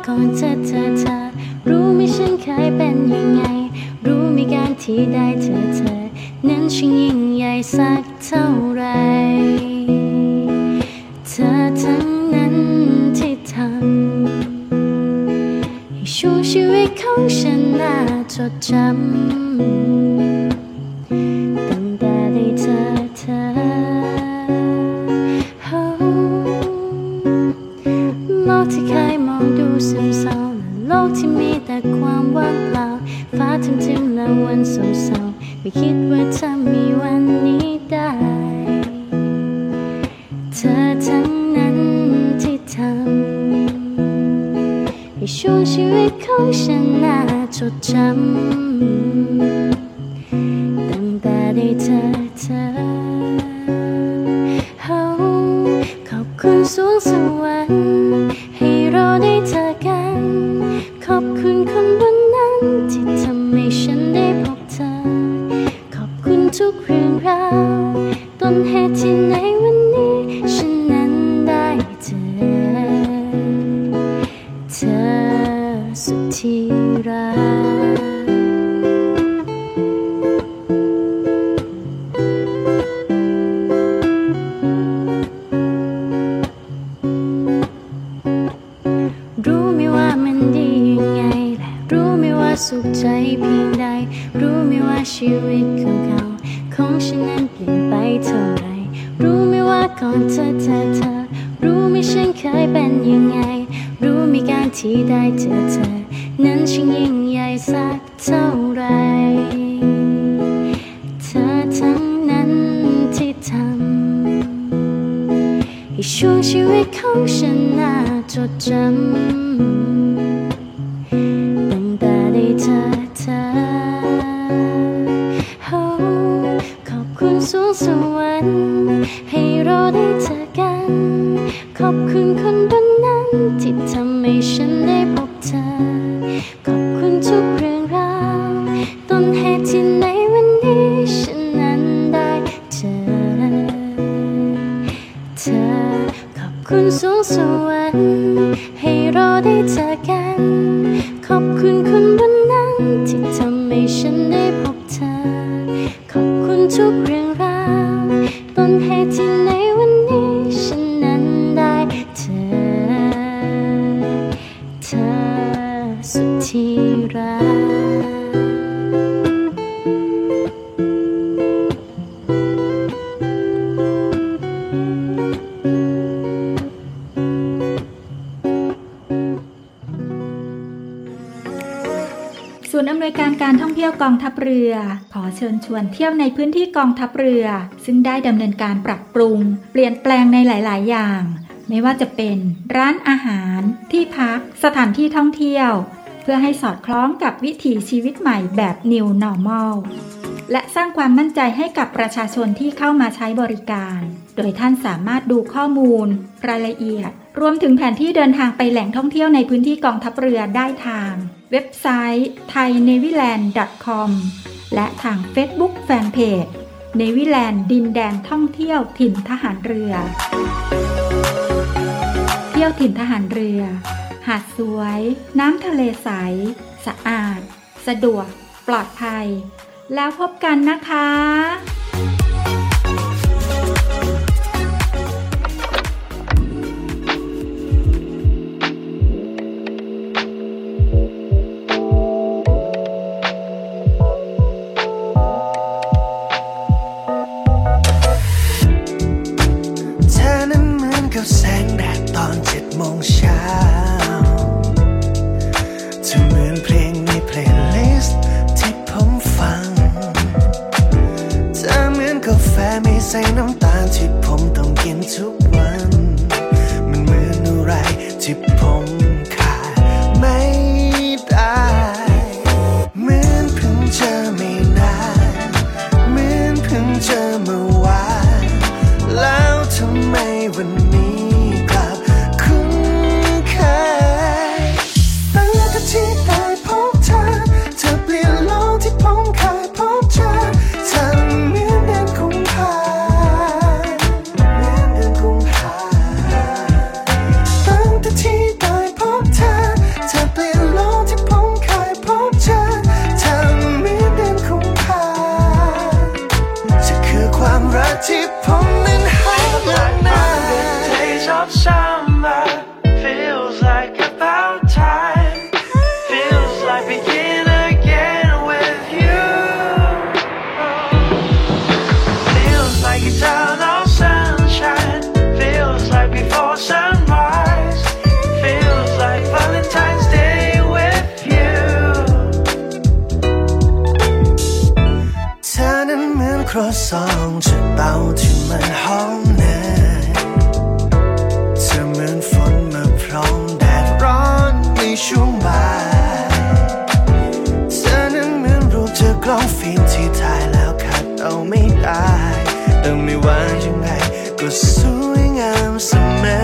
ก่อนเธอรู้ไหมฉันเคยเป็นยังไงรู้ไหมการที่ได้เธอนั้นช่างยิ่งใหญ่สักเท่าไรเธอทั้งนั้นที่ทำให้ช่วงชีวิตของฉันน่าจดจำตั้งแต่ได้เธอโลกที่เคยมองดูซึมเศร้าและโลกที่มีแต่ความว่างเปล่าฟ้าทึมๆและวันเศร้าไม่คิดว่าเธอมีวันนี้ได้เธอทั้งนั้นที่ทำให้ช่วงชีวิตของฉันน่าจดจำตั้งแต่ได้เธอขอบคุณสวงสวรรค์ให้เราได้เจอกันขอบคุณคนวันนั้นที่ทำให้ฉันได้พบเธอขอบคุณทุกเรื่องราวต้นเหตุที่ในวันนี้ฉันนั้นได้เธอสุดที่รักสุขใจเพียงใดรู้ไหมว่าชีวิตเขาของฉันนั้นเปลี่ยนไปเท่าไรรู้ไหมว่าก่อนเธอรู้ไหมฉันเคยเป็นยังไงรู้ไหมการที่ได้เธอนั้นฉันยิ่งใหญ่สักเท่าไรเธอทั้งนั้นที่ทำให้ช่วงชีวิตของฉันน่าจดจำขอบคุณสวงสวรรค์ให้เราได้เจอกันขอบคุณคนบนนั้นที่ทำให้ฉันได้พบเธอขอบคุณทุกเรื่องราวต้นเหตุที่ในวันนี้ฉันนั้นได้เธอขอบคุณสวงสวรรค์ให้เราได้เจอกันขอบคุณคนบนนั้นที่ทำให้ฉันได้พบเธอขอบคุณทุกเรื่องราวต้นเหตุที่ในวันนี้ฉันนั้นได้เธอสุดที่รักโดยการท่องเที่ยวกองทัพเรือขอเชิญชวนเที่ยวในพื้นที่กองทัพเรือซึ่งได้ดำเนินการปรับปรุงเปลี่ยนแปลงในหลายๆอย่างไม่ว่าจะเป็นร้านอาหารที่พักสถานที่ท่องเที่ยวเพื่อให้สอดคล้องกับวิถีชีวิตใหม่แบบ New Normal และสร้างความมั่นใจให้กับประชาชนที่เข้ามาใช้บริการโดยท่านสามารถดูข้อมูลรายละเอียดรวมถึงแผนที่เดินทางไปแหล่งท่องเที่ยวในพื้นที่กองทัพเรือได้ทางเว็บไซต์ thainewisland.com และทาง Facebook Fanpage Navy Land ดินแดนท่องเที่ยวถิ่นทหารเรือเที่ยวถิ่นทหารเรือหาดสวยน้ำทะเลใสสะอาดสะดวกปลอดภัยแล้วพบกันนะคะ croissant จะเป่าที่มันห้องแน่เธอเหมือนฝนมาพร้อมแดดร้อนในช่วงบ่ายเธอนั้นเหมือนรูปเธอกล้องฟิล์มที่ถ่ายแล้วขัดเอาไม่ได้แต่ไม่ว่ายังไงก็สวยงามเสมอ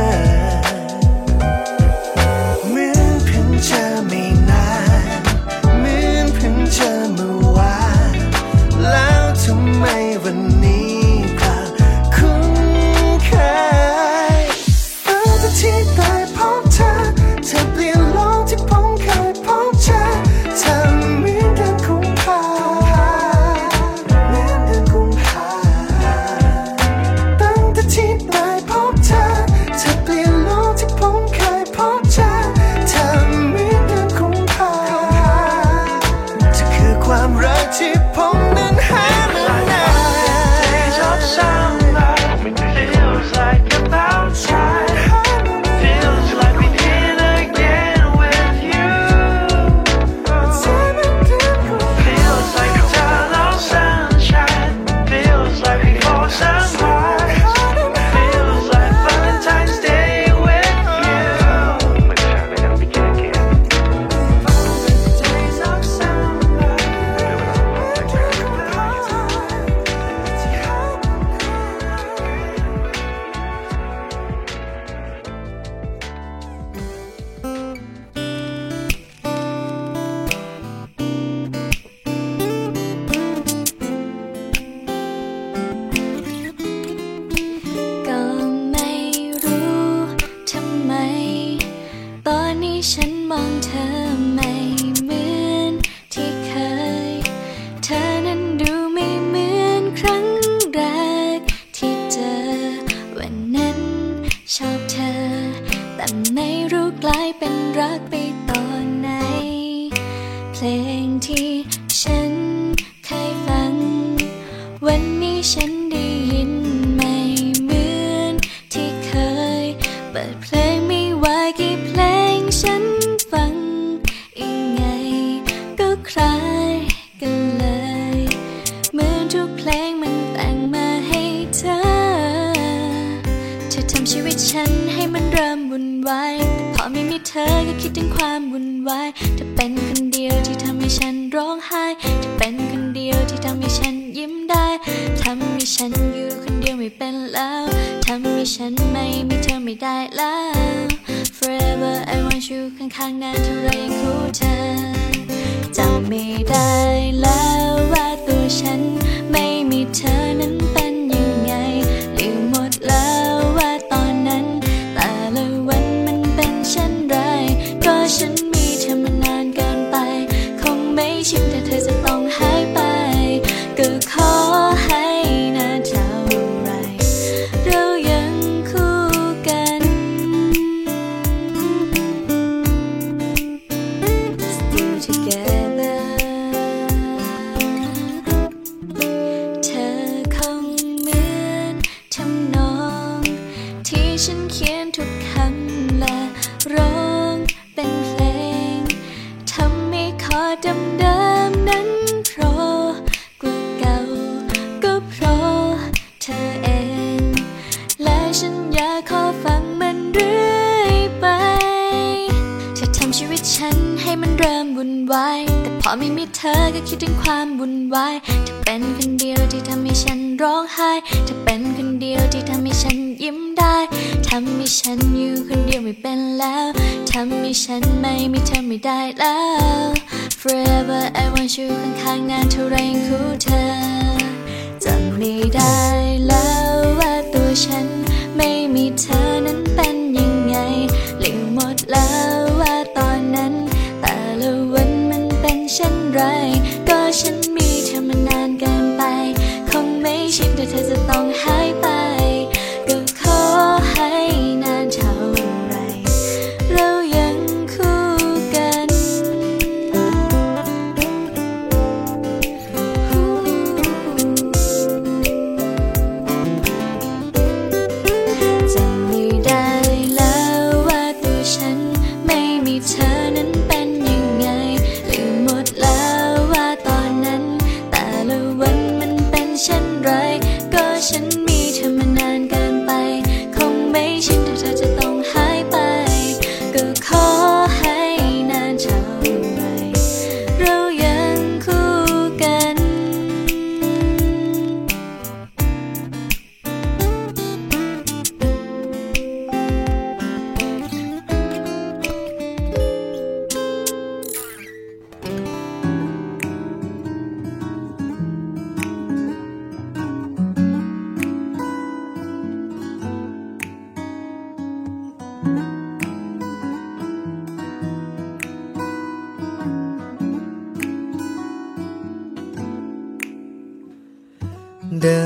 เดิ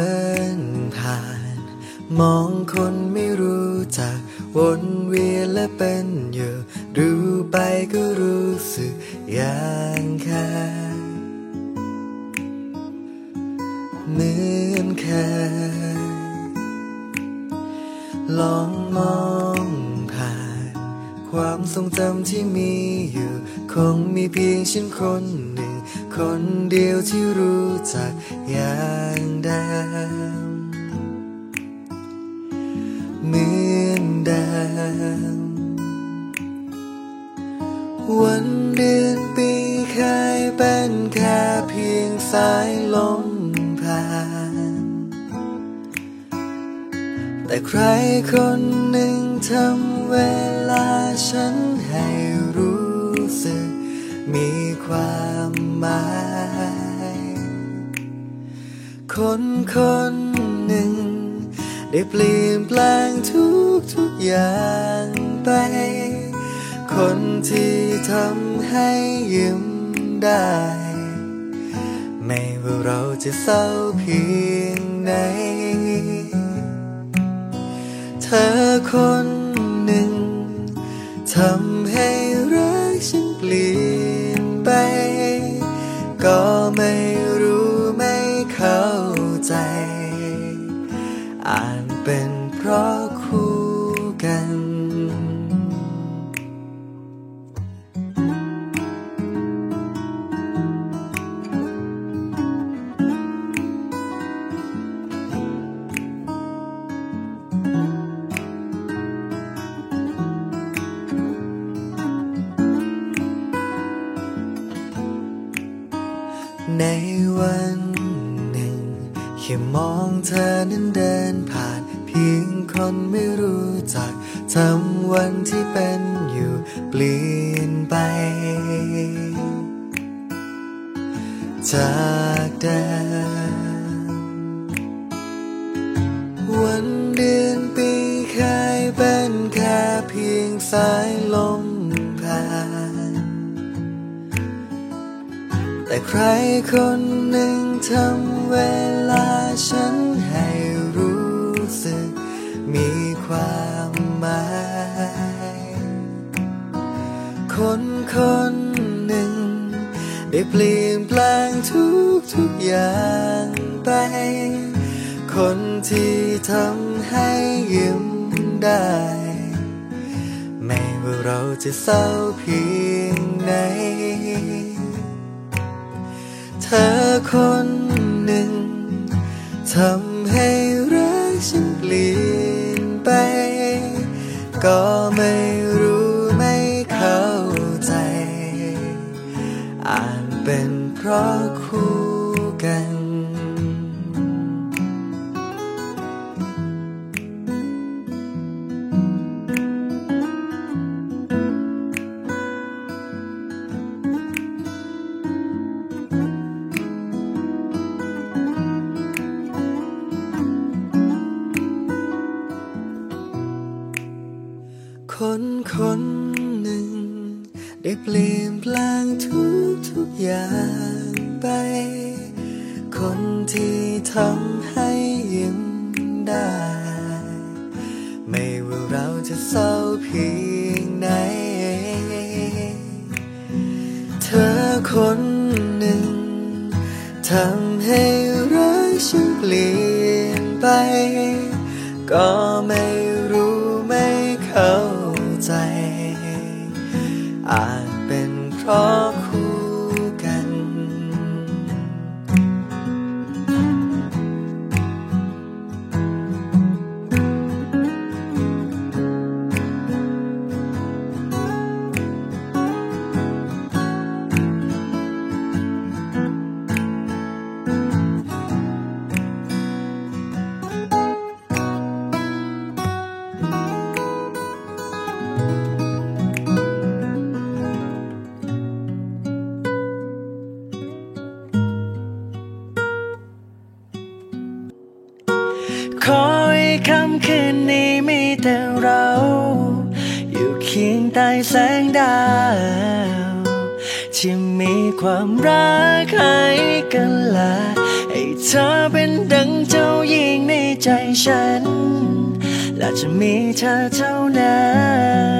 นผ่านมองคนไม่รู้จักวนเวียนและเป็นอยู่ดูไปก็รู้สึกอย่างแค่เหมือนแค่ลองมองผ่านความทรงจำที่มีอยู่คงมีเพียงฉันคนหนึ่งคนเดียวที่รู้จักอย่างเดิมเหมือนเดิมวันเดือนปีเคยเป็นแค่เพียงสายลมผ่านแต่ใครคนหนึ่งทำเวลาฉันให้รู้สึกมีความหมายคนคนหนึ่งได้เปลี่ยนแปลงทุกอย่างไปคนที่ทำให้ยิ้มได้ไม่ว่าเราจะเศร้าเพียงไหนเธอคนหนึ่งทำให้รักฉันเปลี่ยนไปก็ไม่รู้ไม่เข้าใจอาจเป็นเพราะคู่กันในวันหนึ่งแค่มองเธอนั้นเดินผ่านเพียงคนไม่รู้จักทำวันที่เป็นอยู่เปลี่ยนไปจากเดิมวันเดือนปีเคยเป็นแค่เพียงสายลมผ่านแต่ใครคนหนึ่งทำเวลาฉันให้รู้สึกมีความหมายคนคนหนึ่งได้เปลี่ยนแปลงทุกอย่างไปคนที่ทำให้ยิ้มได้ไม่ว่าเราจะเศร้าเพียงไหนเธอคนหนึ่งทำให้รักฉันเปลี่ยนไปก็ไม่รู้ไม่เข้าใจอาจเป็นเพราะคู่กันคนคนหนึ่งได้เปลี่ยนแปลงทุกอย่างไปคนที่ทำให้ยิ้มได้ไม่ว่าเราจะเศร้าเพียงไหนเธอคนหนึ่งทำให้รักฉันเปลี่ยนไปก็ไม่รู้ไม่เข้าใจอาจเป็นเพราะคู่กันขอให้ค่ำคืนนี้มีแต่เราอยู่เคียงใต้แสงดาว ที่มีความรักให้กันและให้เธอเป็นดังเจ้าหญิงในใจฉันและจะมีเธอเท่านั้น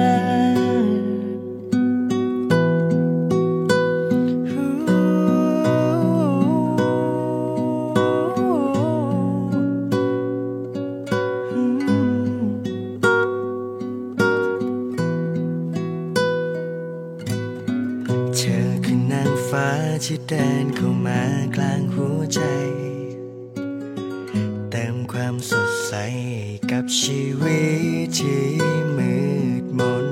ที่เดินเข้ามากลางหัวใจเติมความสดใสกับชีวิตที่มืดมน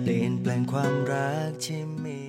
เปลี่ยนแปลงความรักที่มี